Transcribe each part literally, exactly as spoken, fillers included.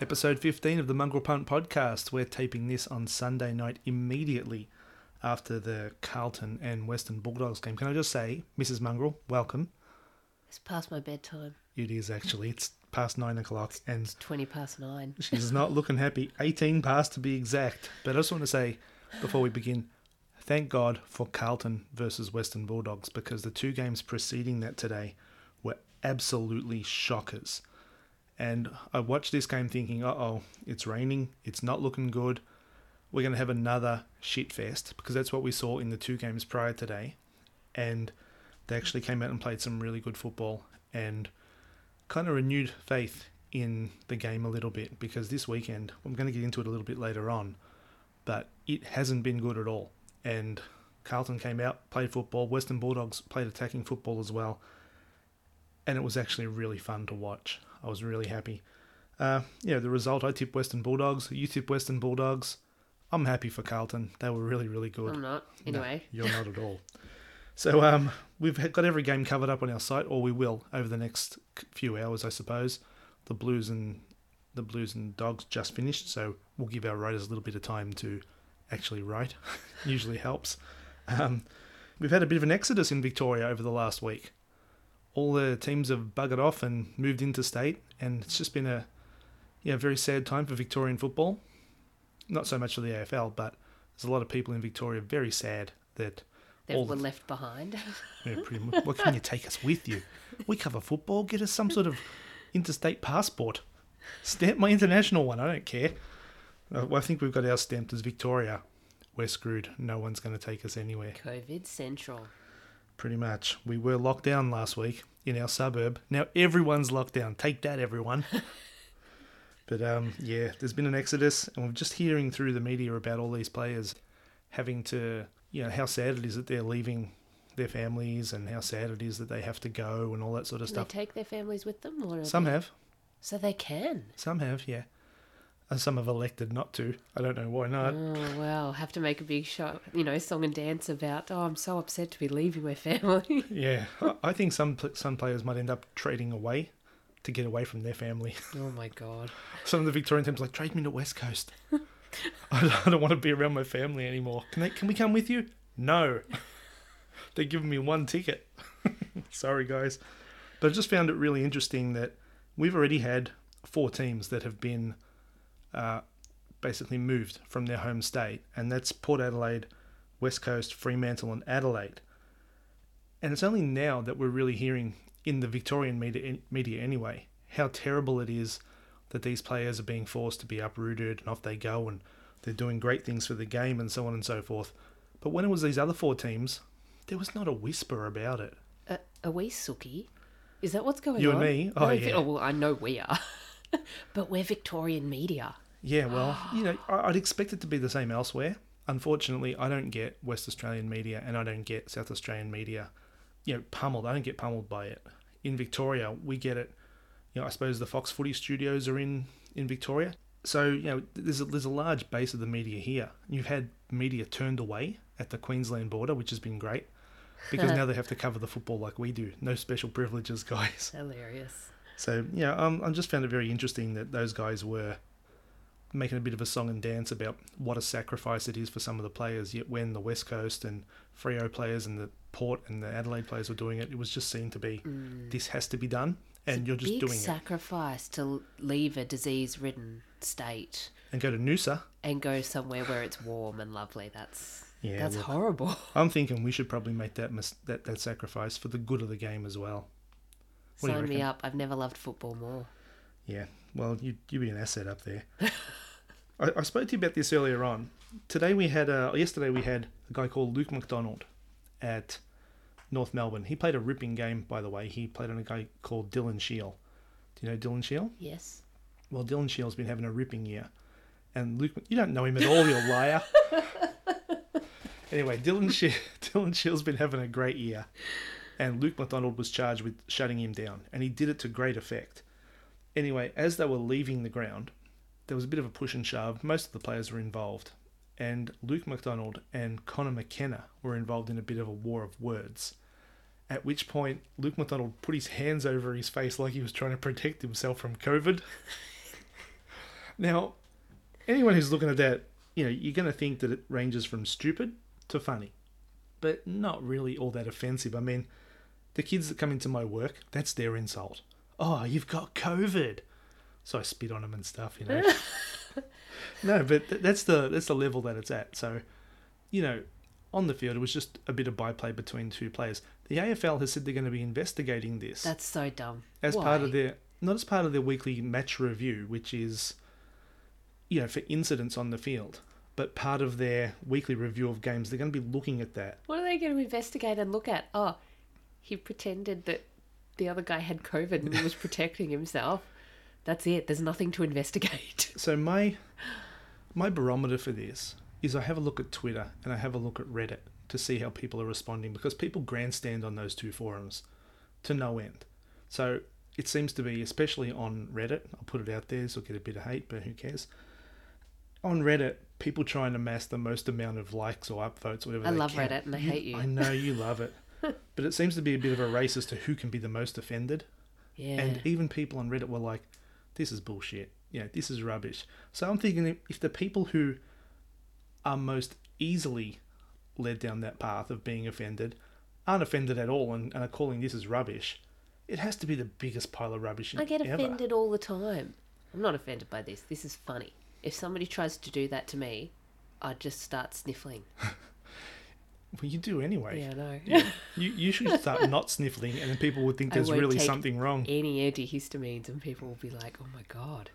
episode fifteen of the Mungrel Punt podcast. We're taping this on Sunday night immediately after the Carlton and Western Bulldogs game. Can I just say, Missus Mungrel, welcome. It's past my bedtime. It is actually. It's past nine o'clock. It's, and it's twenty past nine. She's not looking happy. eighteen past to be exact. But I just want to say, before we begin, thank God for Carlton versus Western Bulldogs, because the two games preceding that today were absolutely shockers. And I watched this game thinking, uh-oh, it's raining, it's not looking good, we're going to have another shitfest, because that's what we saw in the two games prior today. And they actually came out and played some really good football and kind of renewed faith in the game a little bit, because this weekend, I'm going to get into it a little bit later on, but it hasn't been good at all. And Carlton came out, played football, Western Bulldogs played attacking football as well, and it was actually really fun to watch. I was really happy. Uh, yeah, the result, I tipped Western Bulldogs. You tipped Western Bulldogs. I'm happy for Carlton. They were really, really good. I'm not. Anyway. No, you're not at all. So um, we've got every game covered up on our site, or we will over the next few hours, I suppose. The Blues and the Blues and Dogs just finished, so we'll give our writers a little bit of time to actually write. Usually helps. Um, we've had a bit of an exodus in Victoria over the last week. All the teams have buggered off and moved interstate, and it's just been a yeah very sad time for Victorian football. Not so much for the A F L, but there's a lot of people in Victoria very sad that they were the, left behind. Yeah, pretty much. What can you take us with you? We cover football. Get us some sort of interstate passport. Stamp my international one. I don't care. Well, I think we've got ours stamped as Victoria. We're screwed. No one's going to take us anywhere. COVID central. Pretty much. We were locked down last week in our suburb. Now everyone's locked down. Take that, everyone. But um, yeah, there's been an exodus, and we're just hearing through the media about all these players having to, you know, how sad it is that they're leaving their families and how sad it is that they have to go and all that sort of can stuff. They take their families with them? Or some they... have. So they can? Some have, yeah. And some have elected not to. I don't know why not. Oh, well, have to make a big show, you know, song and dance about, oh, I'm so upset to be leaving my family. Yeah. I think some some players might end up trading away to get away from their family. Oh, my God. Some of the Victorian teams are like, trade me to West Coast. I don't want to be around my family anymore. Can, they, can we come with you? No. They're giving me one ticket. Sorry, guys. But I just found it really interesting that we've already had four teams that have been... Uh, basically moved from their home state, and that's Port Adelaide, West Coast, Fremantle and Adelaide. And it's only now that we're really hearing in the Victorian media, media anyway, how terrible it is that these players are being forced to be uprooted and off they go, and they're doing great things for the game and so on and so forth. But when it was these other four teams, there was not a whisper about it. Uh, are we sookie? Is that what's going you on? You and me? Oh, no, yeah. Oh, well, I know we are. But we're Victorian media. Yeah, well, you know, I'd expect it to be the same elsewhere. Unfortunately, I don't get West Australian media and I don't get South Australian media, you know, pummeled. I don't get pummeled by it. In Victoria, we get it. You know, I suppose the Fox Footy studios are in, in Victoria. So, you know, there's a, there's a large base of the media here. You've had media turned away at the Queensland border, which has been great, because now they have to cover the football like we do. No special privileges, guys. Hilarious. So, yeah, um, I just found it very interesting that those guys were making a bit of a song and dance about what a sacrifice it is for some of the players, yet when the West Coast and Freo players and the Port and the Adelaide players were doing it, it was just seen to be, mm. this has to be done, and it's you're just doing it. It's a big sacrifice to leave a disease-ridden state. And go to Noosa. And go somewhere where it's warm and lovely. That's yeah, that's look, horrible. I'm thinking we should probably make that, mis- that that sacrifice for the good of the game as well. What Sign me up. I've never loved football more. Yeah. Well, you, you'd be an asset up there. I, I spoke to you about this earlier on. Today we had, a, yesterday we had a guy called Luke McDonald at North Melbourne. He played a ripping game, by the way. He played on a guy called Dylan Shiel. Do you know Dylan Shiel? Yes. Well, Dylan Shiel's been having a ripping year. And Luke, you don't know him at all, you liar. Anyway, Dylan Shiel, Dylan Shiel's been having a great year. And Luke McDonald was charged with shutting him down, and he did it to great effect. Anyway, as they were leaving the ground, there was a bit of a push and shove. Most of the players were involved, and Luke McDonald and Connor McKenna were involved in a bit of a war of words, at which point Luke McDonald put his hands over his face like he was trying to protect himself from COVID. Now, anyone who's looking at that, you know, you're going to think that it ranges from stupid to funny, but not really all that offensive. I mean, the kids that come into my work, that's their insult. Oh, you've got COVID. So I spit on them and stuff, you know. No, but th- that's the that's the level that it's at. So, you know, on the field, it was just a bit of byplay between two players. The A F L has said they're going to be investigating this. That's so dumb. As Why? part of their not as part of their weekly match review, which is, you know, for incidents on the field, but part of their weekly review of games, they're going to be looking at that. What are they going to investigate and look at? Oh, he pretended that the other guy had COVID and he was protecting himself. That's it. There's nothing to investigate. So my my barometer for this is I have a look at Twitter and I have a look at Reddit to see how people are responding, because people grandstand on those two forums to no end. So it seems to be, especially on Reddit, I'll put it out there so I'll get a bit of hate, but who cares? On Reddit, people try and amass the most amount of likes or upvotes or whatever I they love can. Reddit and I hate you. I know you love it. But it seems to be a bit of a race as to who can be the most offended. Yeah. And even people on Reddit were like, this is bullshit. Yeah, this is rubbish. So I'm thinking if the people who are most easily led down that path of being offended aren't offended at all and, and are calling this as rubbish, it has to be the biggest pile of rubbish ever. I get offended ever. all the time. I'm not offended by this. This is funny. If somebody tries to do that to me, I'd just start sniffling. Well, you do anyway. Yeah, I know. Yeah. You, you should start not sniffling, and then people would think there's really something wrong. Any antihistamines, and people will be like, oh my God.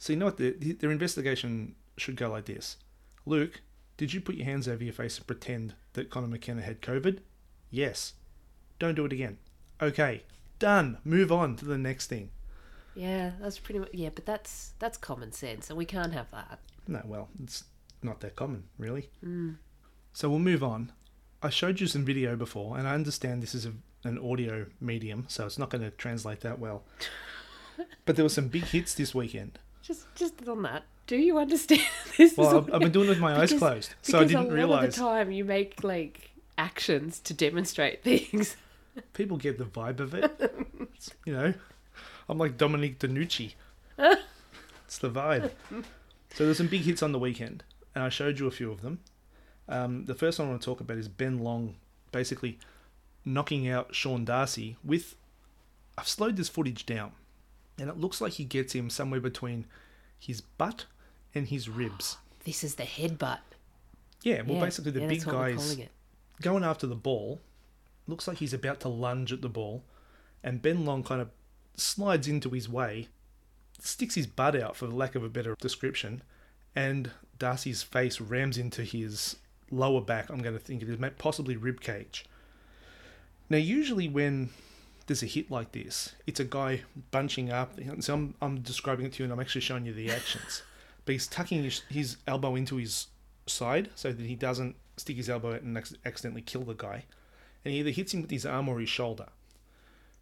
So, you know what? The, the, their investigation should go like this. Luke, did you put your hands over your face and pretend that Connor McKenna had COVID? Yes. Don't do it again. Okay. Done. Move on to the next thing. Yeah, that's pretty much. Yeah, but that's that's common sense, and we can't have that. No, well, it's not that common, really. Mm. So we'll move on. I showed you some video before, and I understand this is a, an audio medium, so it's not going to translate that well. But there were some big hits this weekend. Just, just on that. Do you understand this? Well, I've, I've been doing it with my eyes because, closed, so I didn't realize. Because a lot of the time you make like actions to demonstrate things. People get the vibe of it, you know. I'm like Dominic DiNucci. It's the vibe. So there's some big hits on the weekend, and I showed you a few of them. Um, the first one I want to talk about is Ben Long basically knocking out Sean Darcy with... I've slowed this footage down, and it looks like he gets him somewhere between his butt and his ribs. This is the headbutt. Yeah, well, yeah, basically the yeah, big guy's going after the ball. Looks like he's about to lunge at the ball, and Ben Long kind of slides into his way, sticks his butt out, for lack of a better description, and Darcy's face rams into his lower back. I'm going to think it is possibly rib cage. Now, usually when there's a hit like this, it's a guy bunching up. So I'm, I'm describing it to you, and I'm actually showing you the actions. But he's tucking his, his elbow into his side so that he doesn't stick his elbow out and accidentally kill the guy. And he either hits him with his arm or his shoulder.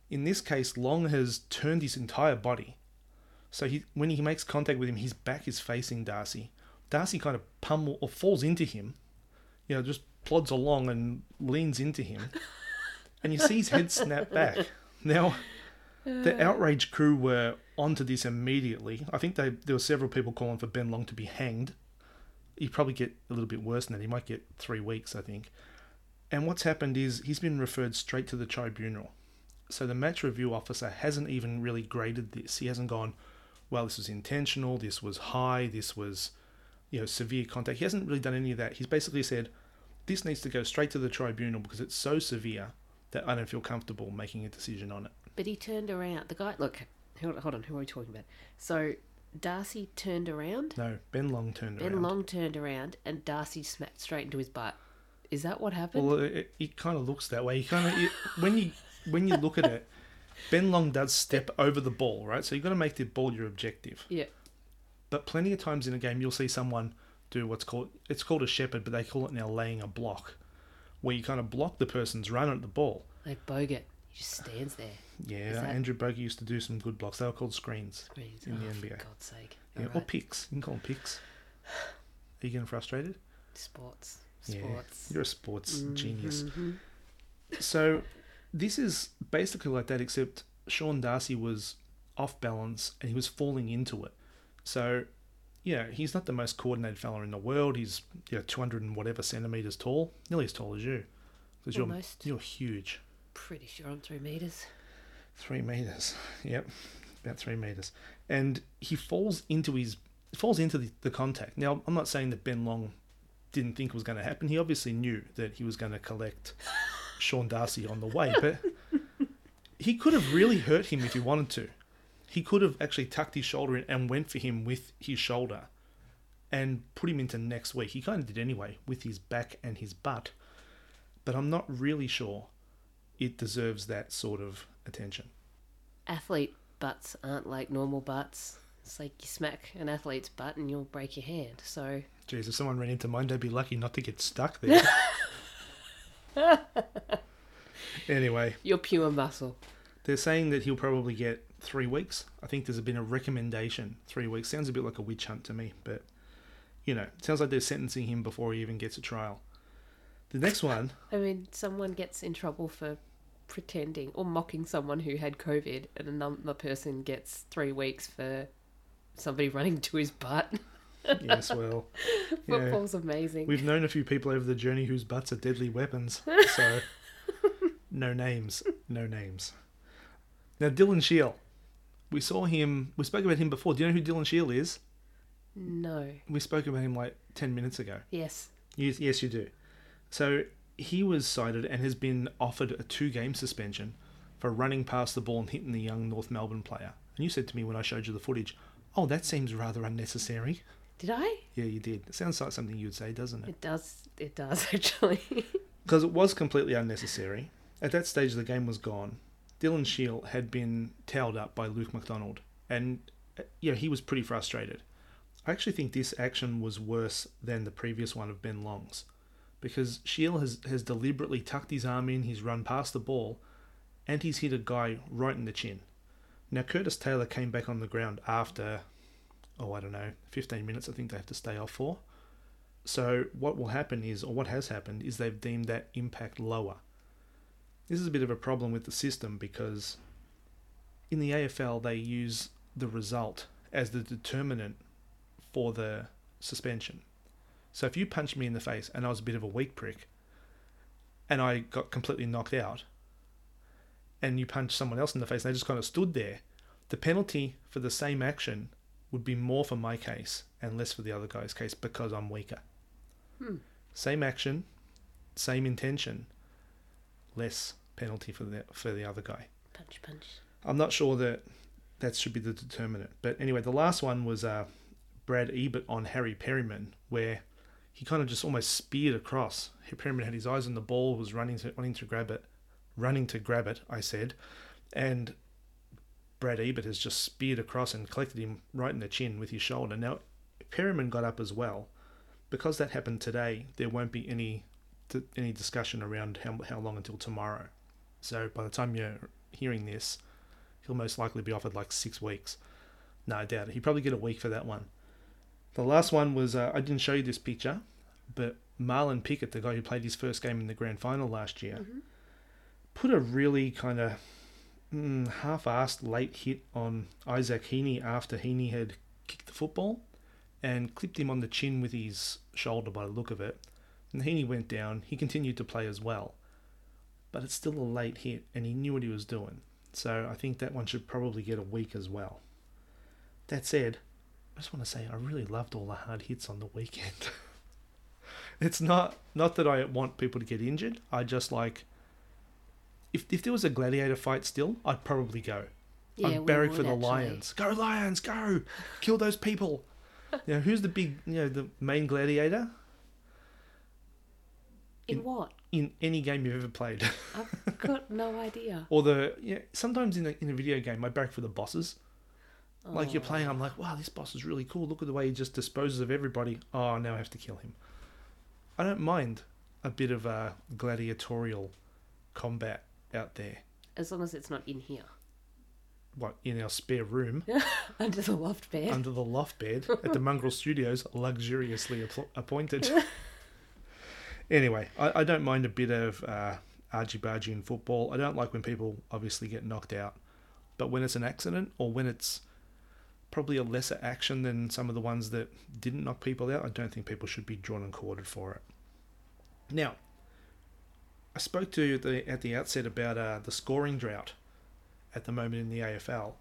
In this case, Long has turned his entire body. So he, when he makes contact with him, his back is facing Darcy. Darcy kind of pummels or falls into him, you know, just plods along and leans into him. And you see his head snap back. Now, the outrage crew were onto this immediately. I think they, there were several people calling for Ben Long to be hanged. He'd probably get a little bit worse than that. He might get three weeks, I think. And what's happened is he's been referred straight to the tribunal. So the match review officer hasn't even really graded this. He hasn't gone, well, this was intentional, this was high, this was, you know, severe contact. He hasn't really done any of that. He's basically said, this needs to go straight to the tribunal because it's so severe that I don't feel comfortable making a decision on it. But he turned around. The guy, look, hold on, who are we talking about? So Darcy turned around? No, Ben Long turned around. Ben Long turned around and Darcy smacked straight into his butt. Is that what happened? Well, it, it kind of looks that way. He kind of, when you... When you look at it, Ben Long does step over the ball, right? So you've got to make the ball your objective. Yeah. But plenty of times in a game, you'll see someone do what's called, it's called a shepherd, but they call it now laying a block, where you kind of block the person's run at the ball. Like Bogut, he just stands there. Yeah, that... Andrew Bogut used to do some good blocks. They were called screens, screens. in oh, the N B A. For God's sake. Yeah, right. Or picks. You can call them picks. Are you getting frustrated? Sports. Sports. Yeah. You're a sports mm-hmm. genius. So... This is basically like that, except Sean Darcy was off balance and he was falling into it. So you know, he's not the most coordinated fella in the world. He's, you know, two hundred and whatever centimetres tall, nearly as tall as you. Because you're, you're huge. Pretty sure I'm three metres. Three metres, yep, about three metres. And he falls into his, falls into the, the contact. Now, I'm not saying that Ben Long didn't think it was going to happen. He obviously knew that he was going to collect Sean Darcy on the way, but he could have really hurt him if he wanted to. He could have actually tucked his shoulder in and went for him with his shoulder and put him into next week. He kind of did anyway with his back and his butt, but I'm not really sure it deserves that sort of attention. Athlete butts aren't like normal butts. It's like you smack an athlete's butt and you'll break your hand, so... Jeez, if someone ran into mine, they'd be lucky not to get stuck there. Anyway. You're pure muscle. They're saying that he'll probably get three weeks. I think there's been a recommendation. Three weeks. Sounds a bit like a witch hunt to me, but, you know, it sounds like they're sentencing him before he even gets a trial. The next one... I mean, someone gets in trouble for... pretending or mocking someone who had COVID, and another person gets three weeks for somebody running to his butt. Yes, well, football's yeah. amazing. We've known a few people over the journey whose butts are deadly weapons, so no names, no names. Now, Dylan Shiel, we saw him. We spoke about him before. Do you know who Dylan Shiel is? No. We spoke about him like ten minutes ago. Yes. You, yes, you do. So. He was cited and has been offered a two-game suspension for running past the ball and hitting the young North Melbourne player. And you said to me when I showed you the footage, oh, that seems rather unnecessary. Did I? Yeah, you did. It sounds like something you'd say, doesn't it? It does. It does, actually. Because it was completely unnecessary. At that stage, the game was gone. Dylan Shiel had been towelled up by Luke McDonald. And, you know, he was pretty frustrated. I actually think this action was worse than the previous one of Ben Long's. Because Shiel has, has deliberately tucked his arm in, he's run past the ball, and he's hit a guy right in the chin. Now, Curtis Taylor came back on the ground after, oh, I don't know, fifteen minutes I think they have to stay off for. So what will happen is, or what has happened, is they've deemed that impact lower. This is a bit of a problem with the system because in the A F L, they use the result as the determinant for the suspension. So if you punched me in the face and I was a bit of a weak prick and I got completely knocked out and you punched someone else in the face and they just kind of stood there, the penalty for the same action would be more for my case and less for the other guy's case because I'm weaker. Hmm. Same action, same intention, less penalty for the for the other guy. Punch, punch. I'm not sure that that should be the determinant. But anyway, the last one was uh, Brad Ebert on Harry Perryman where... he kind of just almost speared across. Perryman had his eyes on the ball, was running to wanting to grab it, running to grab it, I said. And Brad Ebert has just speared across and collected him right in the chin with his shoulder. Now, Perryman got up as well. Because that happened today, there won't be any any discussion around how, how long until tomorrow. So by the time you're hearing this, he'll most likely be offered like six weeks. No, I doubt it. He'd probably get a week for that one. The last one was, uh, I didn't show you this picture, but Marlon Pickett, the guy who played his first game in the grand final last year, mm-hmm. put a really kind of mm, half-assed late hit on Isaac Heaney after Heaney had kicked the football and clipped him on the chin with his shoulder by the look of it. And Heaney went down. He continued to play as well, but it's still a late hit and he knew what he was doing. So I think that one should probably get a week as well. That said... I just want to say I really loved all the hard hits on the weekend. It's not not that I want people to get injured. I just like... If if there was a gladiator fight still, I'd probably go. Yeah, I'd barrack for the actually. Lions. Go Lions, go! Kill those people! You know, who's the big, you know, the main gladiator? In, in what? In any game you've ever played. I've got no idea. Or the... Yeah, sometimes in a, in a video game, I barrack for the bosses. Like you're playing, I'm like, wow, this boss is really cool. Look at the way he just disposes of everybody. Oh, now I have to kill him. I don't mind a bit of a gladiatorial combat out there. As long as it's not in here. What, in our spare room? Under the loft bed. Under the loft bed at the Mungrel Studios, luxuriously app- appointed. Anyway, I, I don't mind a bit of uh, argy-bargy in football. I don't like when people obviously get knocked out. But when it's an accident or when it's... probably a lesser action than some of the ones that didn't knock people out. I don't think people should be drawn and quartered for it. Now, I spoke to you the, at the outset about uh, the scoring drought at the moment in the A F L.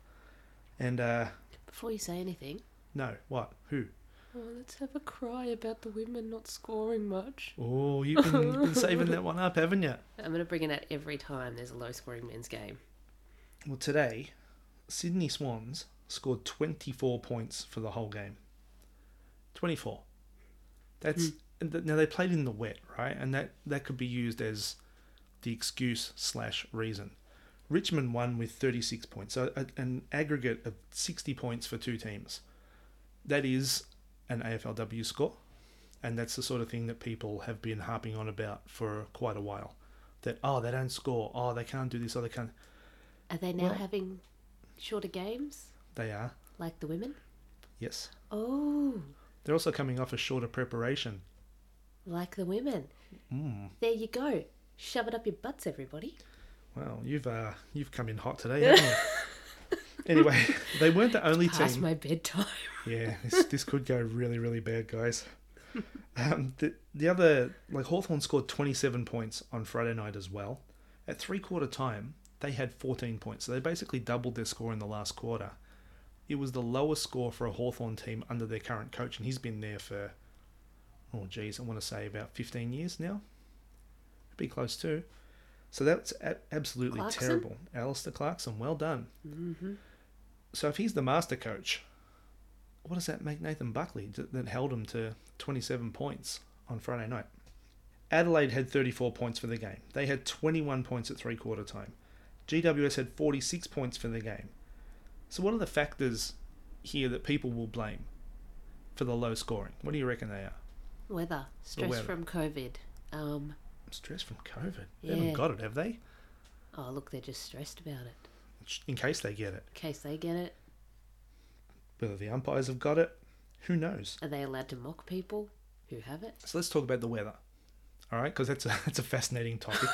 And uh, before you say anything... No, what? Who? Oh, let's have a cry about the women not scoring much. Oh, you've been, you've been saving that one up, haven't you? I'm going to bring it out every time there's a low-scoring men's game. Well, today, Sydney Swans scored twenty-four points for the whole game. twenty-four. That's mm. Now, they played in the wet, right? And that, that could be used as the excuse slash reason. Richmond won with thirty-six points, so an aggregate of sixty points for two teams. That is an A F L W score, and that's the sort of thing that people have been harping on about for quite a while. That, oh, they don't score, oh, they can't do this, oh, they can't... Are they now well, having shorter games? They are. Like the women? Yes. Oh. They're also coming off a shorter preparation. Like the women. Mm. There you go. Shove it up your butts, everybody. Well, you've uh, you've come in hot today, haven't you? Anyway, they weren't the only it's past team. Past my bedtime. Yeah, this, this could go really, really bad, guys. Um, the, the other, like Hawthorn scored twenty-seven points on Friday night as well. At three-quarter time, they had fourteen points. So they basically doubled their score in the last quarter. It was the lowest score for a Hawthorn team under their current coach, and he's been there for, oh, geez, I want to say about fifteen years now. It'd be close too. So that's a- absolutely Clarkson? Terrible. Alistair Clarkson, well done. Mm-hmm. So if he's the master coach, what does that make Nathan Buckley that held him to twenty-seven points on Friday night? Adelaide had thirty-four points for the game. They had twenty-one points at three-quarter time. G W S had forty-six points for the game. So what are the factors here that people will blame for the low scoring? What do you reckon they are? Weather. Stress weather. From COVID. Um, stress from COVID? Yeah. They haven't got it, have they? Oh, look, they're just stressed about it. In case they get it. In case they get it. Whether the umpires have got it, who knows? Are they allowed to mock people who have it? So let's talk about the weather, all right? Because that's a, that's a fascinating topic.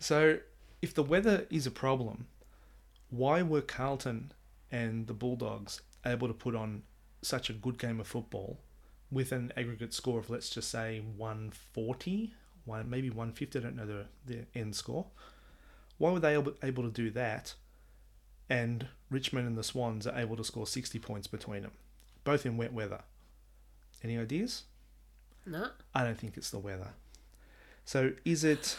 So if the weather is a problem, why were Carlton and the Bulldogs able to put on such a good game of football with an aggregate score of, let's just say, one forty, one, maybe one fifty, I don't know the, the end score. Why were they able, able to do that and Richmond and the Swans are able to score sixty points between them, both in wet weather? Any ideas? No. I don't think it's the weather. So is it...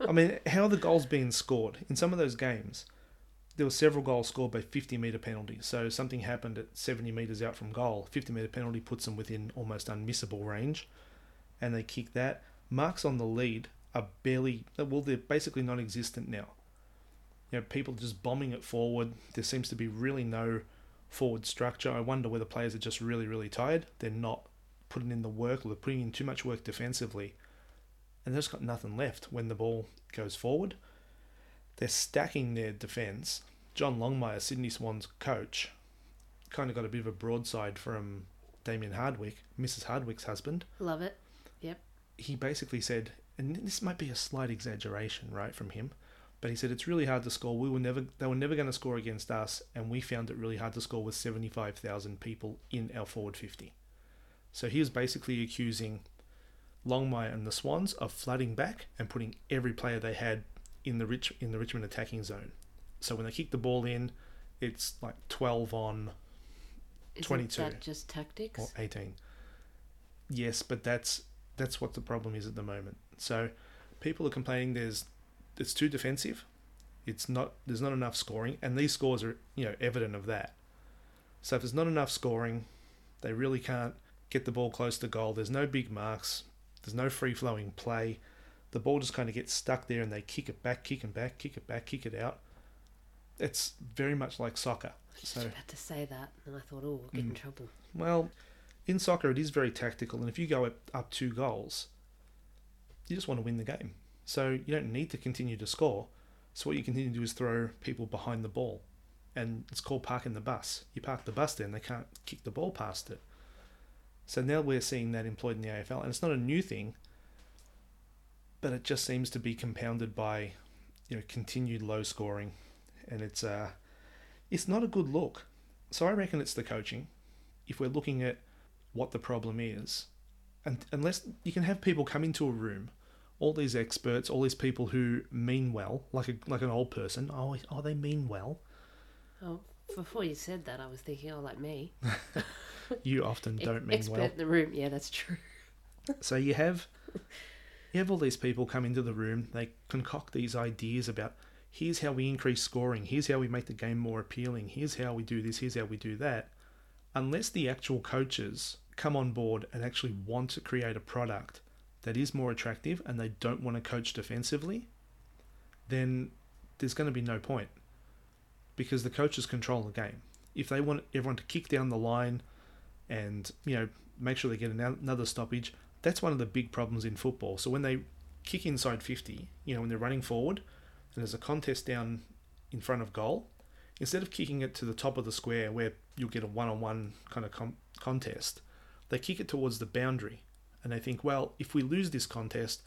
I mean, how are the goals being scored? In some of those games, there were several goals scored by fifty-metre penalties. So something happened at seventy metres out from goal. fifty-metre penalty puts them within almost unmissable range, and they kick that. Marks on the lead are barely... Well, they're basically non-existent now. You know, people just bombing it forward. There seems to be really no forward structure. I wonder whether players are just really, really tired. They're not putting in the work, or they're putting in too much work defensively. And they've just got nothing left when the ball goes forward. They're stacking their defence. John Longmire, Sydney Swans coach, kind of got a bit of a broadside from Damien Hardwick, Missus Hardwick's husband. Love it. Yep. He basically said, and this might be a slight exaggeration, right, from him, but he said it's really hard to score. We were never, they were never going to score against us, and we found it really hard to score with seventy-five thousand people in our forward fifty. So he was basically accusing Longmire and the Swans are flooding back and putting every player they had in the rich in the Richmond attacking zone. So when they kick the ball in, it's like twelve on Isn't twenty-two. Is that just tactics? Or eighteen. Yes, but that's that's what the problem is at the moment. So people are complaining there's it's too defensive. It's not there's not enough scoring, and these scores are, you know, evident of that. So if there's not enough scoring, they really can't get the ball close to goal. There's no big marks. There's no free-flowing play. The ball just kind of gets stuck there and they kick it back, kick and back, kick it back, kick it out. It's very much like soccer. I was so, just about to say that, and I thought, oh, we'll get mm, in trouble. Well, in soccer, it is very tactical, and if you go up, up two goals, you just want to win the game. So you don't need to continue to score. So what you continue to do is throw people behind the ball, and it's called parking the bus. You park the bus there and they can't kick the ball past it. So now we're seeing that employed in the A F L, and it's not a new thing, but it just seems to be compounded by, you know, continued low scoring, and it's uh, it's not a good look. So I reckon it's the coaching. If we're looking at what the problem is, and unless you can have people come into a room, all these experts, all these people who mean well, like a, like an old person, oh, oh, they mean well. Oh, before you said that, I was thinking, oh, like me. You often don't mean expert well. Expert in the room, yeah, that's true. So you have, you have all these people come into the room, they concoct these ideas about, here's how we increase scoring, here's how we make the game more appealing, here's how we do this, here's how we do that. Unless the actual coaches come on board and actually want to create a product that is more attractive and they don't want to coach defensively, then there's going to be no point, because the coaches control the game. If they want everyone to kick down the line and, you know, make sure they get another stoppage, that's one of the big problems in football. So when they kick inside fifty, you know, when they're running forward and there's a contest down in front of goal, instead of kicking it to the top of the square where you'll get a one-on-one kind of com- contest, they kick it towards the boundary. And they think, well, if we lose this contest,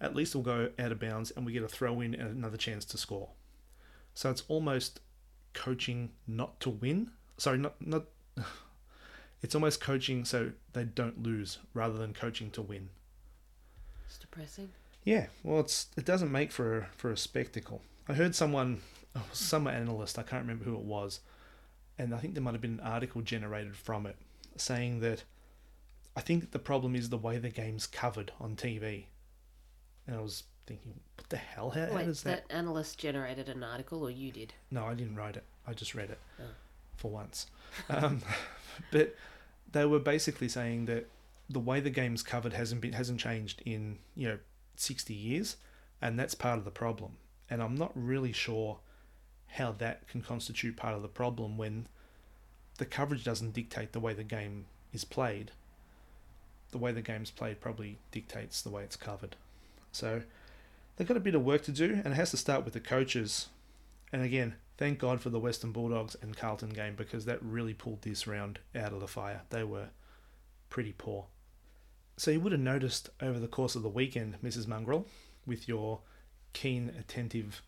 at least we'll go out of bounds and we get a throw in and another chance to score. So it's almost coaching not to win. Sorry, not not. It's almost coaching so they don't lose rather than coaching to win. It's depressing. Yeah, well, it's it doesn't make for a, for a spectacle. I heard someone, oh, some analyst, I can't remember who it was, and I think there might have been an article generated from it saying that, I think the problem is the way the game's covered on T V. And I was thinking, what the hell? How, Wait, how does that... that analyst generated an article, or you did? No, I didn't write it. I just read it, oh. for once. um, but they were basically saying that the way the game's covered hasn't been hasn't changed in, you know, sixty years, and that's part of the problem. And I'm not really sure how that can constitute part of the problem when the coverage doesn't dictate the way the game is played. The way the game's played probably dictates the way it's covered. So they've got a bit of work to do, and it has to start with the coaches. And again, thank God for the Western Bulldogs and Carlton game, because that really pulled this round out of the fire. They were pretty poor. So you would have noticed over the course of the weekend, Missus Mungrel, with your keen, attentive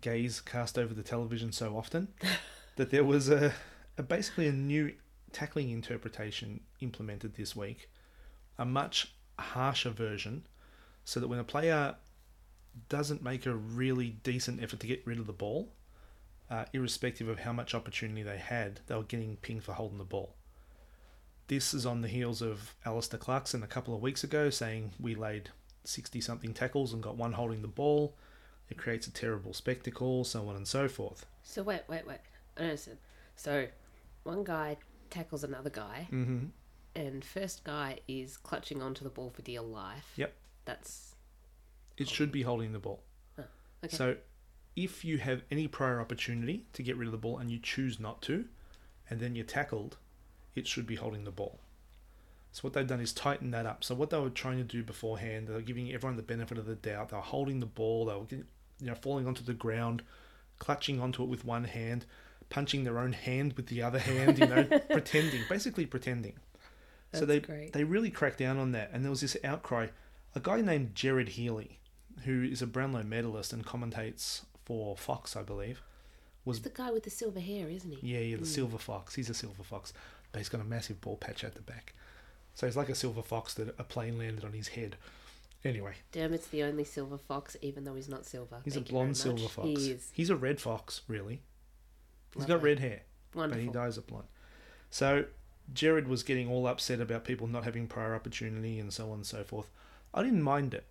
gaze cast over the television so often, that there was a, a basically a new tackling interpretation implemented this week. A much harsher version, so that when a player doesn't make a really decent effort to get rid of the ball, uh, irrespective of how much opportunity they had, they were getting pinged for holding the ball. This is on the heels of Alistair Clarkson a couple of weeks ago saying we laid sixty-something tackles and got one holding the ball. It creates a terrible spectacle, so on and so forth. So wait, wait, wait. I don't understand. So one guy tackles another guy. Mm-hmm. And first guy is clutching onto the ball for dear life. Yep. That's... It should be holding the ball. Oh, okay. So if you have any prior opportunity to get rid of the ball and you choose not to, and then you're tackled, it should be holding the ball. So what they've done is tighten that up. So what they were trying to do beforehand, they were giving everyone the benefit of the doubt. They were holding the ball. They were getting, you know, falling onto the ground, clutching onto it with one hand, punching their own hand with the other hand, you know, pretending, basically pretending. So That's they great. they really cracked down on that, and there was this outcry. A guy named Jared Healy, who is a Brownlow medalist and commentates for Fox, I believe, was He's the guy with the silver hair, isn't he? Yeah, yeah, the mm. silver fox. He's a silver fox, but he's got a massive ball patch at the back, so he's like a silver fox that a plane landed on his head. Anyway, damn, it's the only silver fox, even though he's not silver. He's Thank a blonde silver fox. He is. He's a red fox, really. Lovely. He's got red hair, Wonderful. But he dyes it blonde. So. Jared was getting all upset about people not having prior opportunity and so on and so forth. I didn't mind it.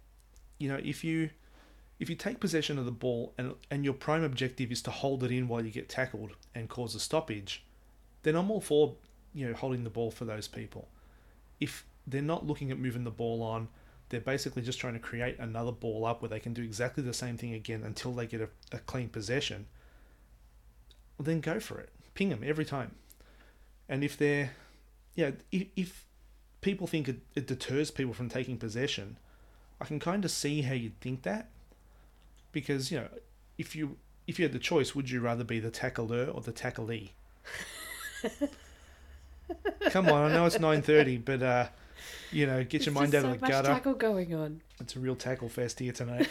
You know, if you if you take possession of the ball and and your prime objective is to hold it in while you get tackled and cause a stoppage, then I'm all for, you know, holding the ball for those people. If they're not looking at moving the ball on, they're basically just trying to create another ball up where they can do exactly the same thing again until they get a, a clean possession, well, then go for it. Ping them every time. And if they're... Yeah, if, if people think it, it deters people from taking possession, I can kind of see how you'd think that. Because, you know, if you if you had the choice, would you rather be the tackler or the tacklee? Come on, I know it's nine thirty, but, uh, you know, get it's your mind out so of the gutter. There's so much tackle going on. It's a real tackle fest here tonight.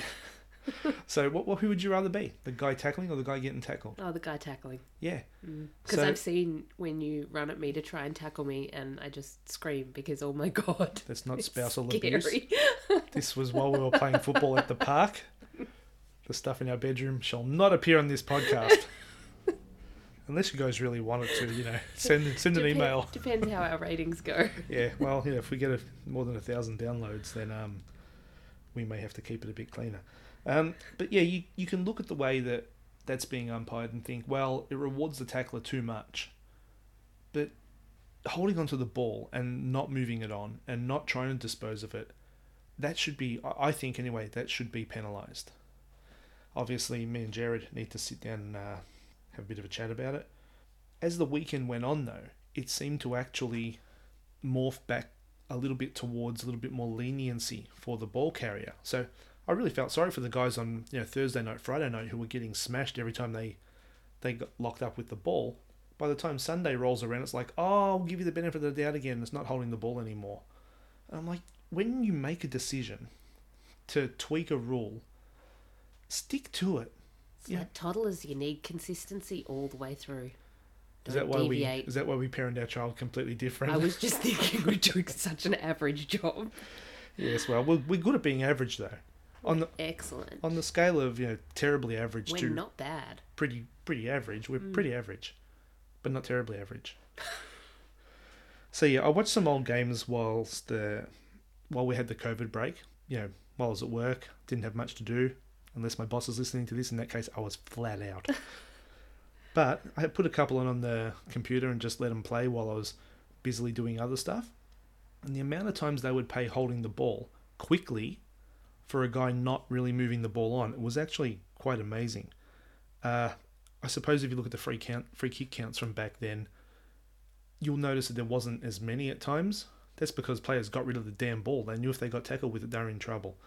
So what, what? Who would you rather be? The guy tackling or the guy getting tackled? Oh, the guy tackling. Yeah. Because mm. so, I've seen when you run at me to try and tackle me and I just scream because, oh my God. That's not spousal scary. abuse. This was while we were playing football at the park. The stuff in our bedroom shall not appear on this podcast. Unless you guys really wanted to, you know, send send Dep- an email. Depends how our ratings go. Yeah, well, you know, if we get a, more than a thousand downloads, then um, we may have to keep it a bit cleaner. Um, but yeah, you, you can look at the way that that's being umpired and think, well, it rewards the tackler too much. But holding onto the ball and not moving it on and not trying to dispose of it, that should be, I think anyway, that should be penalised. Obviously, me and Jared need to sit down and uh, have a bit of a chat about it. As the weekend went on, though, it seemed to actually morph back a little bit towards a little bit more leniency for the ball carrier. So I really felt sorry for the guys on, you know, Thursday night, Friday night, who were getting smashed every time they they got locked up with the ball. By the time Sunday rolls around, it's like, oh, I'll give you the benefit of the doubt again. It's not holding the ball anymore. And I'm like, when you make a decision to tweak a rule, stick to it. It's yeah. Like toddlers, you need consistency all the way through. Don't is that why deviate. we is that why we parent our child completely different? I was just thinking we're doing such an average job. Yes, well, we're we're good at being average though. On the, Excellent. On the scale of, you know, terribly average we're to not bad. Pretty pretty average. We're mm. pretty average, but not terribly average. So yeah, I watched some old games whilst the while we had the COVID break. You know, while I was at work, didn't have much to do. Unless my boss is listening to this, in that case, I was flat out. But I put a couple on on the computer and just let them play while I was busily doing other stuff. And the amount of times they would pay holding the ball quickly for a guy not really moving the ball on, it was actually quite amazing. Uh, I suppose if you look at the free count, free kick counts from back then, you'll notice that there wasn't as many at times. That's because players got rid of the damn ball. They knew if they got tackled with it, they were in trouble.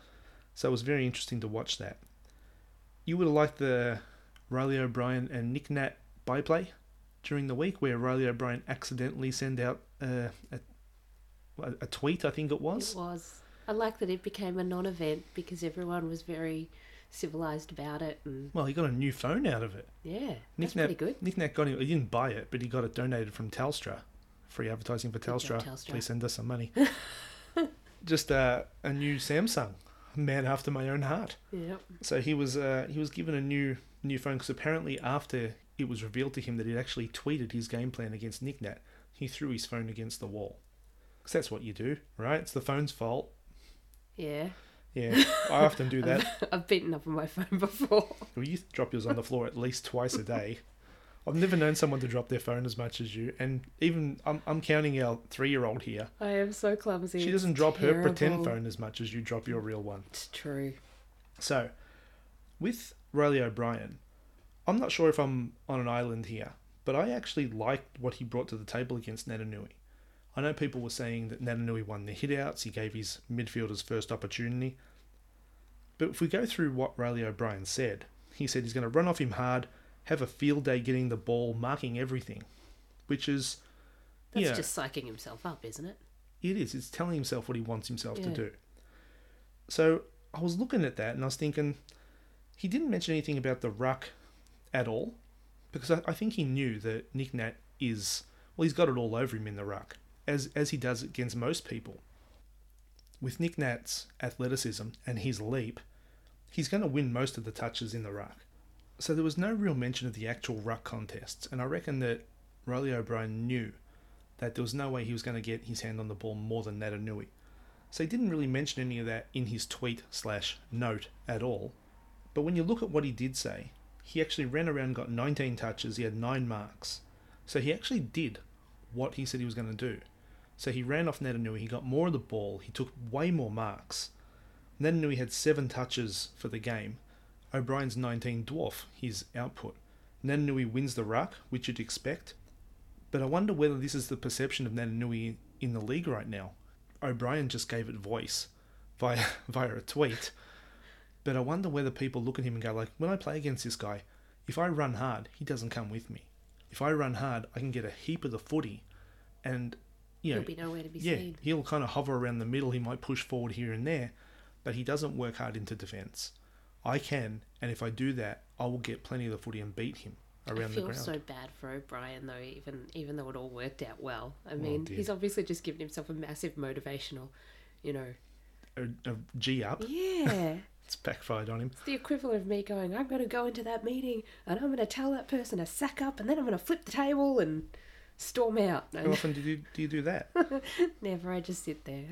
So it was very interesting to watch that. You would have liked the Reilly O'Brien and Nic Naitanui byplay during the week where Reilly O'Brien accidentally sent out uh, a, a tweet, I think it was. It was. I like that it became a non-event because everyone was very civilised about it. And well, he got a new phone out of it. Yeah, Nic that's Naitanui, pretty good. Nic Naitanui got it. He didn't buy it, but he got it donated from Telstra. Free advertising for Telstra. Job, Telstra. Please send us some money. Just uh, a new Samsung. Man after my own heart. Yep. So he was uh, he was given a new new phone because apparently after it was revealed to him that he'd actually tweeted his game plan against Nic Naitanui, he threw his phone against the wall. Because that's what you do, right? It's the phone's fault. Yeah. Yeah, I often do that. I've, I've beaten up on my phone before. Well, you drop yours on the floor at least twice a day. I've never known someone to drop their phone as much as you. And even, I'm I'm counting our three-year-old here. I am so clumsy. She doesn't drop her pretend phone as much as you drop your real one. It's true. So, with Reilly O'Brien, I'm not sure if I'm on an island here, but I actually liked what he brought to the table against Naitanui. I know people were saying that Naitanui won the hitouts. He gave his midfielders first opportunity. But if we go through what Reilly O'Brien said, he said he's going to run off him hard, have a field day getting the ball, marking everything, which is... That's you know, just psyching himself up, isn't it? It is. It's telling himself what he wants himself yeah. to do. So I was looking at that and I was thinking, he didn't mention anything about the ruck at all, because I, I think he knew that Nic Naitanui is... Well, he's got it all over him in the ruck, as as he does against most people. With Nic Naitui's athleticism and his leap, he's going to win most of the touches in the ruck. So there was no real mention of the actual ruck contests, and I reckon that Reilly O'Brien knew that there was no way he was going to get his hand on the ball more than Naitanui. So he didn't really mention any of that in his tweet slash note at all. But when you look at what he did say, he actually ran around and got nineteen touches, he had nine marks. So he actually did what he said he was going to do. So he ran off Naitanui, he got more of the ball, he took way more marks. Naitanui had seven touches for the game. O'Brien's nineteen dwarf his output. Naitanui wins the ruck, which you'd expect. But I wonder whether this is the perception of Naitanui in the league right now. O'Brien just gave it voice via via a tweet. But I wonder whether people look at him and go like, when I play against this guy, if I run hard, he doesn't come with me. If I run hard, I can get a heap of the footy and, you know... He'll be nowhere to be yeah, seen. He'll kind of hover around the middle. He might push forward here and there, but he doesn't work hard into defence. I can, and if I do that, I will get plenty of the footy and beat him around the ground. I feel so bad for O'Brien, though, even even though it all worked out well. I mean, he's obviously just given himself a massive motivational, you know... A, a G up. Yeah. It's backfired on him. It's the equivalent of me going, I'm going to go into that meeting and I'm going to tell that person to sack up and then I'm going to flip the table and storm out. And... How often do you do, you do that? Never. I just sit there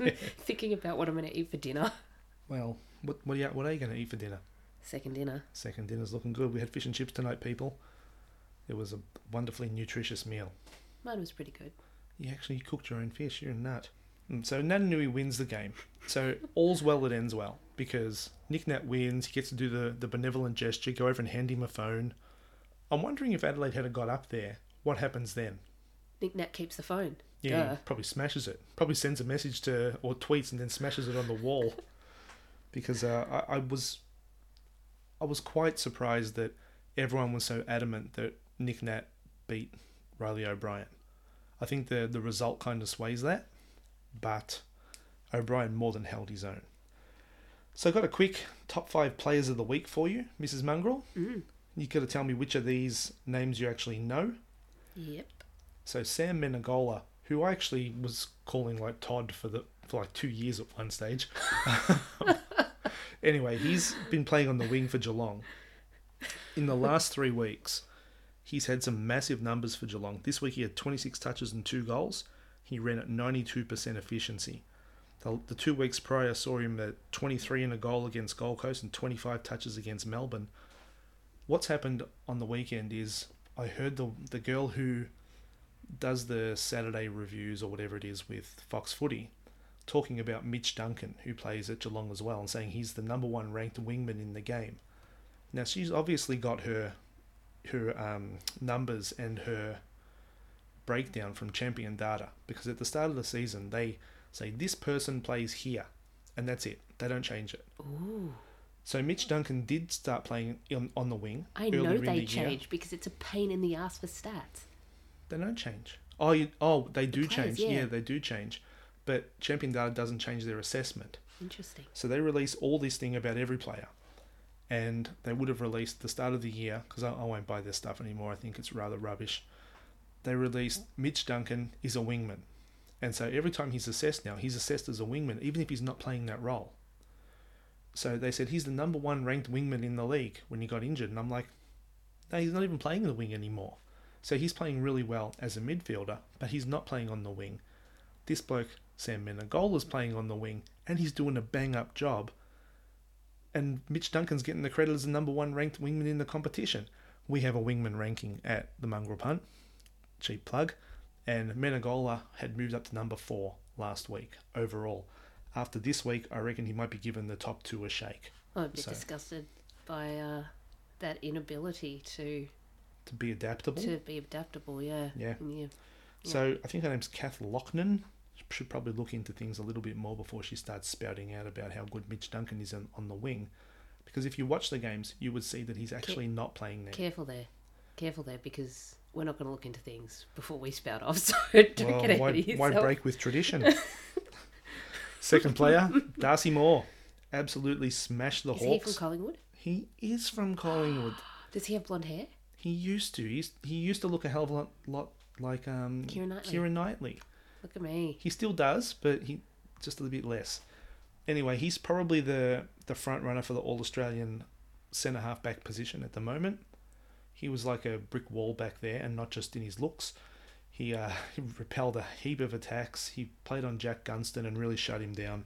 yeah. thinking about what I'm going to eat for dinner. Well, what what are you, what are you going to eat for dinner? Second dinner. Second dinner's looking good. We had fish and chips tonight, people. It was a wonderfully nutritious meal. Mine was pretty good. You actually cooked your own fish. You're a nut. And so Naitanui wins the game. So all's well that ends well. Because Nic Nat wins, he gets to do the, the benevolent gesture, go over and hand him a phone. I'm wondering if Adelaide had got up there, what happens then? Nic Nat keeps the phone. Yeah, probably smashes it. Probably sends a message to, or tweets and then smashes it on the wall. Because uh, I, I was I was quite surprised that everyone was so adamant that Nic Nat beat Reilly O'Brien. I think the, the result kind of sways that, but O'Brien more than held his own. So I've got a quick top five players of the week for you, Missus Mungrel. Mm. You've got to tell me which of these names you actually know. Yep. So Sam Menegola, who I actually was calling like Todd for the for like two years at one stage. Anyway, he's been playing on the wing for Geelong. In the last three weeks, he's had some massive numbers for Geelong. This week he had twenty-six touches and two goals. He ran at ninety-two percent efficiency. The, the two weeks prior saw him at twenty-three and a goal against Gold Coast and twenty-five touches against Melbourne. What's happened on the weekend is I heard the the girl who does the Saturday reviews or whatever it is with Fox Footy talking about Mitch Duncan, who plays at Geelong as well, and saying he's the number one ranked wingman in the game. Now, she's obviously got her her um, numbers and her breakdown from Champion Data, because at the start of the season, they... say, this person plays here, and that's it. They don't change it. Ooh. So Mitch Duncan did start playing on, on the wing. I know they the change year. Because it's a pain in the ass for stats. They don't change. Oh, you, oh they do the players, change. Yeah. yeah, they do change. But Champion Data doesn't change their assessment. Interesting. So they release all this thing about every player. And they would have released the start of the year, because I, I won't buy this stuff anymore. I think it's rather rubbish. They released Mitch Duncan is a wingman. And so every time he's assessed now, he's assessed as a wingman, even if he's not playing that role. So they said, he's the number one ranked wingman in the league when he got injured. And I'm like, no, he's not even playing the wing anymore. So he's playing really well as a midfielder, but he's not playing on the wing. This bloke, Sam Menegola, is playing on the wing, and he's doing a bang-up job. And Mitch Duncan's getting the credit as the number one ranked wingman in the competition. We have a wingman ranking at the Mungrel Punt. Cheap plug. And Menegola had moved up to number four last week overall. After this week, I reckon he might be given the top two a shake. I'm a bit so, disgusted by uh, that inability to... To be adaptable? To be adaptable, yeah. Yeah. yeah. So I think her name's Kath Lochnan. Should probably look into things a little bit more before she starts spouting out about how good Mitch Duncan is on, on the wing. Because if you watch the games, you would see that he's actually Care- not playing there. Careful there. Careful there, because... We're not going to look into things before we spout off, so don't well, get ahead of yourself. Why break with tradition? Second player, Darcy Moore. Absolutely smashed the is Hawks. Is he from Collingwood? He is from Collingwood. Does he have blonde hair? He used to. He's, he used to look a hell of a lot, lot like um, Keira Knightley. Keira Knightley. Look at me. He still does, but he just a little bit less. Anyway, he's probably the, the front runner for the All-Australian centre-half back position at the moment. He was like a brick wall back there, and not just in his looks. He, uh, he repelled a heap of attacks. He played on Jack Gunston and really shut him down.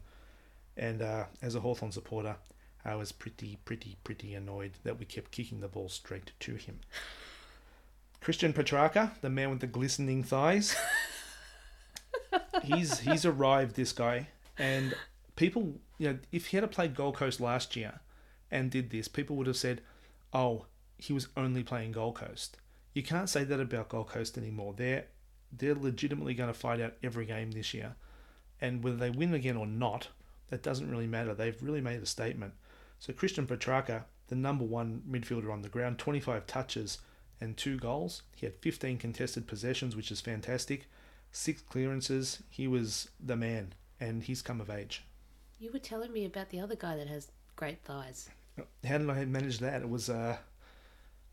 And uh, as a Hawthorn supporter, I was pretty, pretty, pretty annoyed that we kept kicking the ball straight to him. Christian Petracca, the man with the glistening thighs. he's he's arrived, this guy. And people, you know, if he had played Gold Coast last year and did this, people would have said, oh... he was only playing Gold Coast. You can't say that about Gold Coast anymore. They're, they're legitimately going to fight out every game this year. And whether they win again or not, that doesn't really matter. They've really made a statement. So Christian Petracca, the number one midfielder on the ground, twenty-five touches and two goals. He had fifteen contested possessions, which is fantastic. Six clearances. He was the man, and he's come of age. You were telling me about the other guy that has great thighs. How did I manage that? It was uh,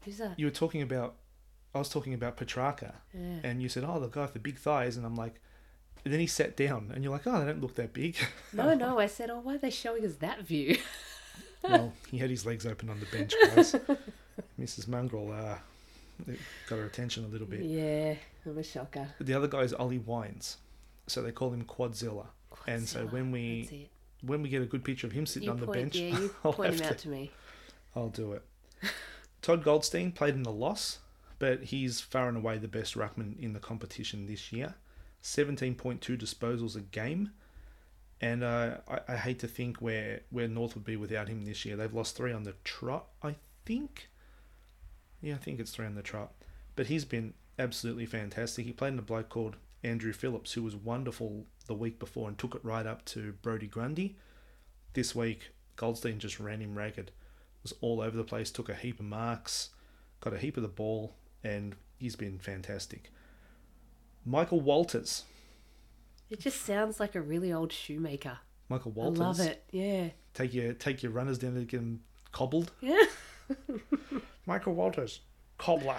who's that? You were talking about. I was talking about Petracca, yeah. And you said, "Oh, the guy with the big thighs," and I'm like, and then he sat down, and you're like, "Oh, they don't look that big." No, no, I said, "Oh, why are they showing us that view?" Well, he had his legs open on the bench, guys. Missus Mungrel uh, got her attention a little bit. Yeah, I'm a shocker. The other guy is Ollie Wines, so they call him Quadzilla. Quadzilla. And so when we when we get a good picture of him sitting you on point, the bench, yeah, you I'll point him out to, to me. I'll do it. Todd Goldstein played in the loss, but he's far and away the best ruckman in the competition this year. seventeen point two disposals a game. And uh, I, I hate to think where, where North would be without him this year. They've lost three on the trot, I think. Yeah, I think it's three on the trot. But he's been absolutely fantastic. He played in a bloke called Andrew Phillips, who was wonderful the week before and took it right up to Brodie Grundy. This week, Goldstein just ran him ragged. Was all over the place, took a heap of marks, got a heap of the ball, and he's been fantastic. Michael Walters. It just sounds like a really old shoemaker. Michael Walters. I love it, yeah. Take your take your runners down to get them cobbled. Yeah. Michael Walters, cobbler.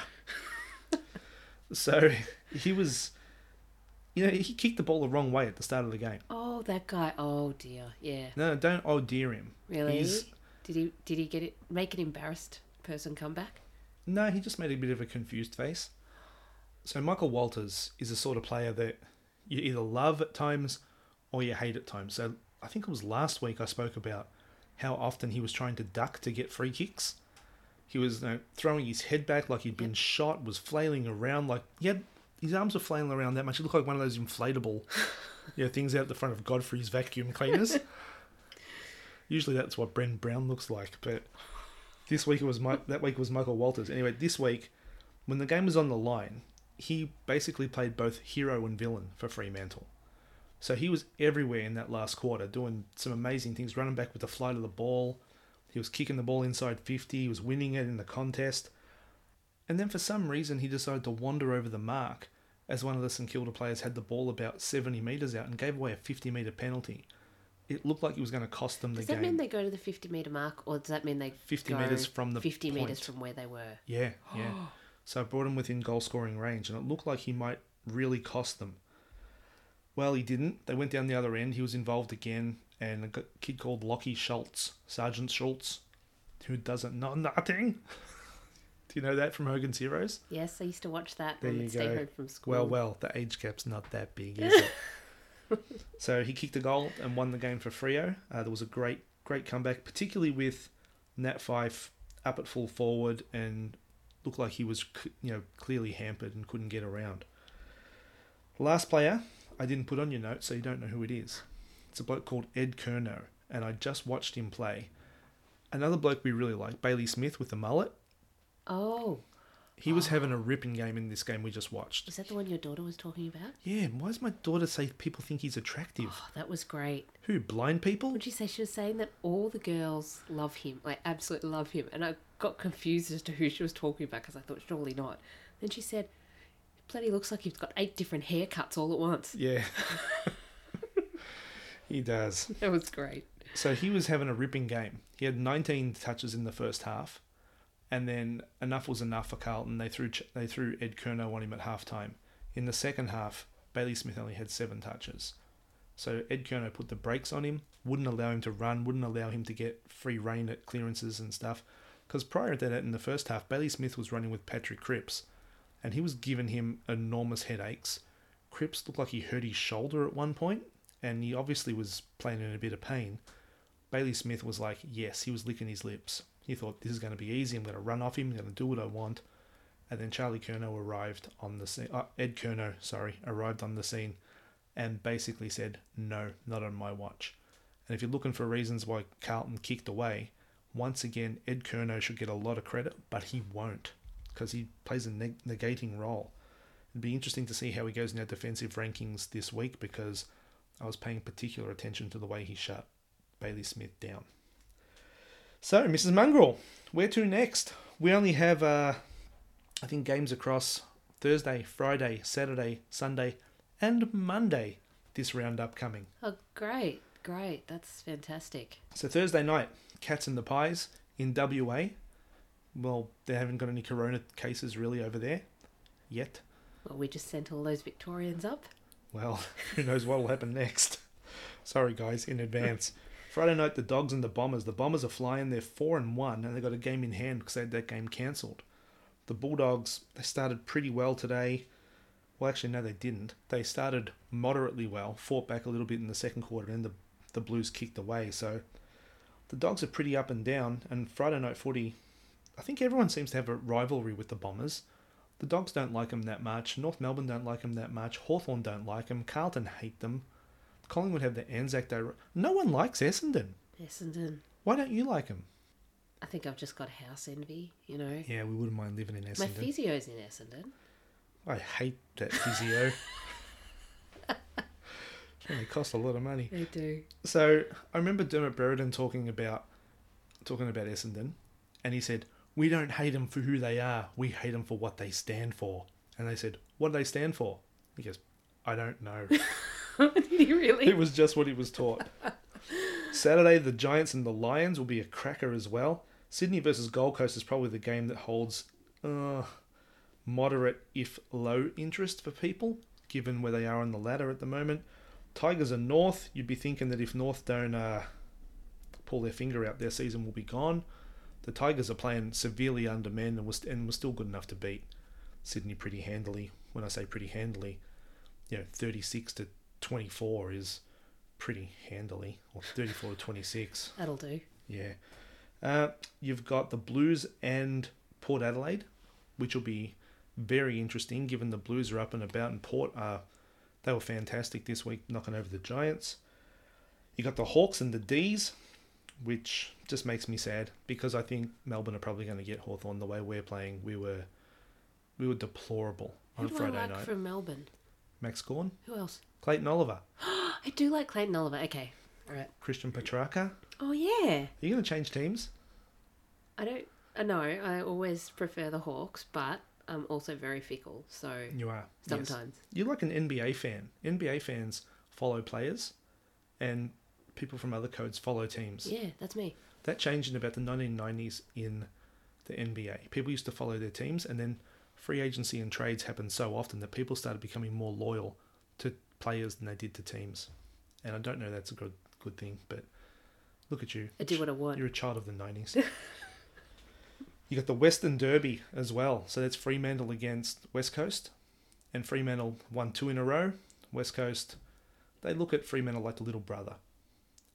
So he was, you know, he kicked the ball the wrong way at the start of the game. Oh, that guy. Oh, dear. Yeah. No, don't oh dear him. Really? He's, did he Did he get it? Make an embarrassed person come back? No, he just made a bit of a confused face. So Michael Walters is a sort of player that you either love at times or you hate at times. So I think it was last week I spoke about how often he was trying to duck to get free kicks. He was, you know, throwing his head back like he'd been yep. shot, was flailing around like... He had, his arms were flailing around that much. He looked like one of those inflatable you know, things out the front of Godfrey's vacuum cleaners. Usually that's what Bren Brown looks like, but... This week it was my, that week was Michael Walters. Anyway, this week, when the game was on the line, he basically played both hero and villain for Fremantle. So he was everywhere in that last quarter, doing some amazing things, running back with the flight of the ball. He was kicking the ball inside fifty. He was winning it in the contest. And then for some reason, he decided to wander over the mark as one of the St Kilda players had the ball about seventy metres out and gave away a fifty metre penalty. It looked like it was going to cost them the game. Does that mean they go to the fifty metre mark, or does that mean they fifty go metres from the fifty point. metres from where they were? Yeah, yeah. So I brought him within goal-scoring range, and it looked like he might really cost them. Well, he didn't. They went down the other end. He was involved again, and a kid called Lockie Schultz, Sergeant Schultz, who doesn't know nothing. Do you know that from Hogan's Heroes? Yes, I used to watch that there when I'd stay home from school. Well, well, the age gap's not that big, is it? So he kicked a goal and won the game for Freo. Uh, there was a great, great comeback, particularly with Nat Fyfe up at full forward and looked like he was, you know, clearly hampered and couldn't get around. The last player, I didn't put on your note, so you don't know who it is. It's a bloke called Ed Curnow, and I just watched him play. Another bloke we really like, Bailey Smith with the mullet. Oh. He was oh. having a ripping game in this game we just watched. Is that the one your daughter was talking about? Yeah. Why does my daughter say people think he's attractive? Oh, that was great. Who, blind people? Would you say she was saying that all the girls love him, like absolutely love him? And I got confused as to who she was talking about because I thought surely not. Then she said, "Bloody looks like he's got eight different haircuts all at once." Yeah. He does. That was great. So he was having a ripping game. He had nineteen touches in the first half. And then enough was enough for Carlton. They threw they threw Ed Curnow on him at halftime. In the second half, Bailey Smith only had seven touches. So Ed Curnow put the brakes on him, wouldn't allow him to run, wouldn't allow him to get free rein at clearances and stuff. Because prior to that, in the first half, Bailey Smith was running with Patrick Cripps. And he was giving him enormous headaches. Cripps looked like he hurt his shoulder at one point, and he obviously was playing in a bit of pain. Bailey Smith was like, yes, he was licking his lips. He thought, this is going to be easy. I'm going to run off him. I'm going to do what I want. And then Charlie Curnow arrived on the scene. Oh, Ed Curnow, sorry, arrived on the scene and basically said, no, not on my watch. And if you're looking for reasons why Carlton kicked away, once again, Ed Curnow should get a lot of credit, but he won't because he plays a neg- negating role. It'd be interesting to see how he goes in our defensive rankings this week because I was paying particular attention to the way he shut Bailey Smith down. So, Missus Mungrel, where to next? We only have, uh, I think, games across Thursday, Friday, Saturday, Sunday, and Monday this round upcoming. Oh, great, great. That's fantastic. So, Thursday night, Cats and the Pies In W A, well, they haven't got any corona cases really over there yet. Well, we just sent all those Victorians up. Well, who knows what will happen next. Sorry, guys, in advance. Friday night, the Dogs and the Bombers. The Bombers are flying. They're four and one, and they got a game in hand because they had that game cancelled. The Bulldogs, they started pretty well today. Well, actually, no, they didn't. They started moderately well, fought back a little bit in the second quarter, and the, the Blues kicked away. So the Dogs are pretty up and down, and Friday night footy, I think everyone seems to have a rivalry with the Bombers. The Dogs don't like them that much. North Melbourne don't like them that much. Hawthorn don't like them. Carlton hate them. Collingwood have the Anzac Day. No one likes Essendon. Essendon. Why don't you like them? I think I've just got house envy, you know. Yeah, we wouldn't mind living in Essendon. My physio's in Essendon. I hate that physio. They cost a lot of money. They do. So I remember Dermot Brereton talking about talking about Essendon, and he said, "We don't hate them for who they are. We hate them for what they stand for." And they said, "What do they stand for?" He goes, "I don't know." Did he really? It was just what he was taught. Saturday, the Giants and the Lions will be a cracker as well. Sydney versus Gold Coast is probably the game that holds uh, moderate, if low, interest for people, given where they are on the ladder at the moment. Tigers and North, you'd be thinking that if North don't uh, pull their finger out, their season will be gone. The Tigers are playing severely under men and was and was still good enough to beat Sydney pretty handily. When I say pretty handily, you know, thirty-six to twenty-four is pretty handily, or thirty-four to twenty-six. That'll do. Yeah. Uh, you've got the Blues and Port Adelaide, which will be very interesting given the Blues are up and about, and Port are, they were fantastic this week, knocking over the Giants. You got the Hawks and the D's, which just makes me sad because I think Melbourne are probably going to get Hawthorn the way we're playing. We were we were deplorable on Friday night. Who do I like night. From Melbourne? Max Gawn. Who else? Clayton Oliver. I do like Clayton Oliver. Okay. All right. Christian Petracca. Oh, yeah. Are you going to change teams? I don't... Uh, no, I always prefer the Hawks, but I'm also very fickle, so... You are. Sometimes. Yes. You're like an N B A fan. N B A fans follow players, and people from other codes follow teams. Yeah, that's me. That changed in about the nineteen nineties in the N B A. People used to follow their teams, and then free agency and trades happened so often that people started becoming more loyal to players than they did to teams. And I don't know that's a good good thing, but look at you. I do what I want. You're a child of the nineties. You got the Western Derby as well. So that's Fremantle against West Coast. And Fremantle won two in a row. West Coast, they look at Fremantle like the little brother.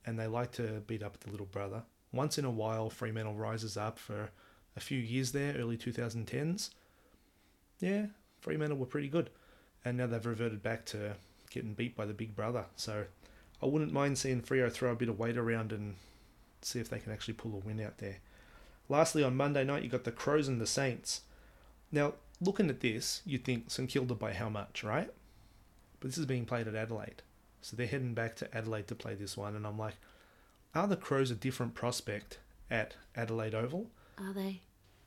And they like to beat up the little brother. Once in a while, Fremantle rises up for a few years there, early twenty tens. Yeah, Fremantle were pretty good. And now they've reverted back to getting beat by the big brother. So I wouldn't mind seeing Freo throw a bit of weight around and see if they can actually pull a win out there. Lastly, on Monday night, you got the Crows and the Saints. Now, looking at this, you'd think St Kilda by how much, right? But this is being played at Adelaide. So they're heading back to Adelaide to play this one. And I'm like, are the Crows a different prospect at Adelaide Oval? Are they?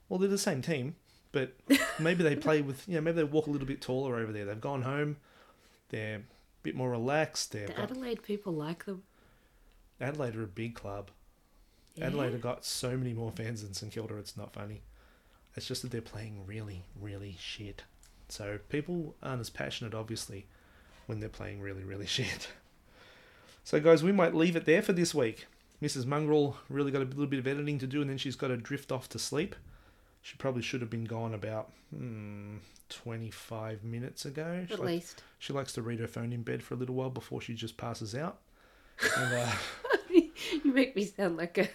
Well, they're the same team, but maybe they play with, you know, maybe they walk a little bit taller over there. They've gone home. They're a bit more relaxed. They're Do got... Adelaide people like them? Adelaide are a big club. Yeah. Adelaide have got so many more fans than St Kilda, it's not funny. It's just that they're playing really, really shit. So people aren't as passionate, obviously, when they're playing really, really shit. So, guys, we might leave it there for this week. Missus Mungrel really got a little bit of editing to do, and then she's got to drift off to sleep. She probably should have been gone about hmm, twenty-five minutes ago. At she least. Likes, she likes to read her phone in bed for a little while before she just passes out. And, uh, you make me sound like a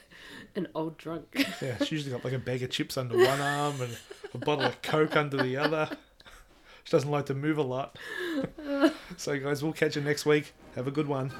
an old drunk. Yeah, she usually got like a bag of chips under one arm and a bottle of Coke under the other. She doesn't like to move a lot. So, guys, we'll catch you next week. Have a good one.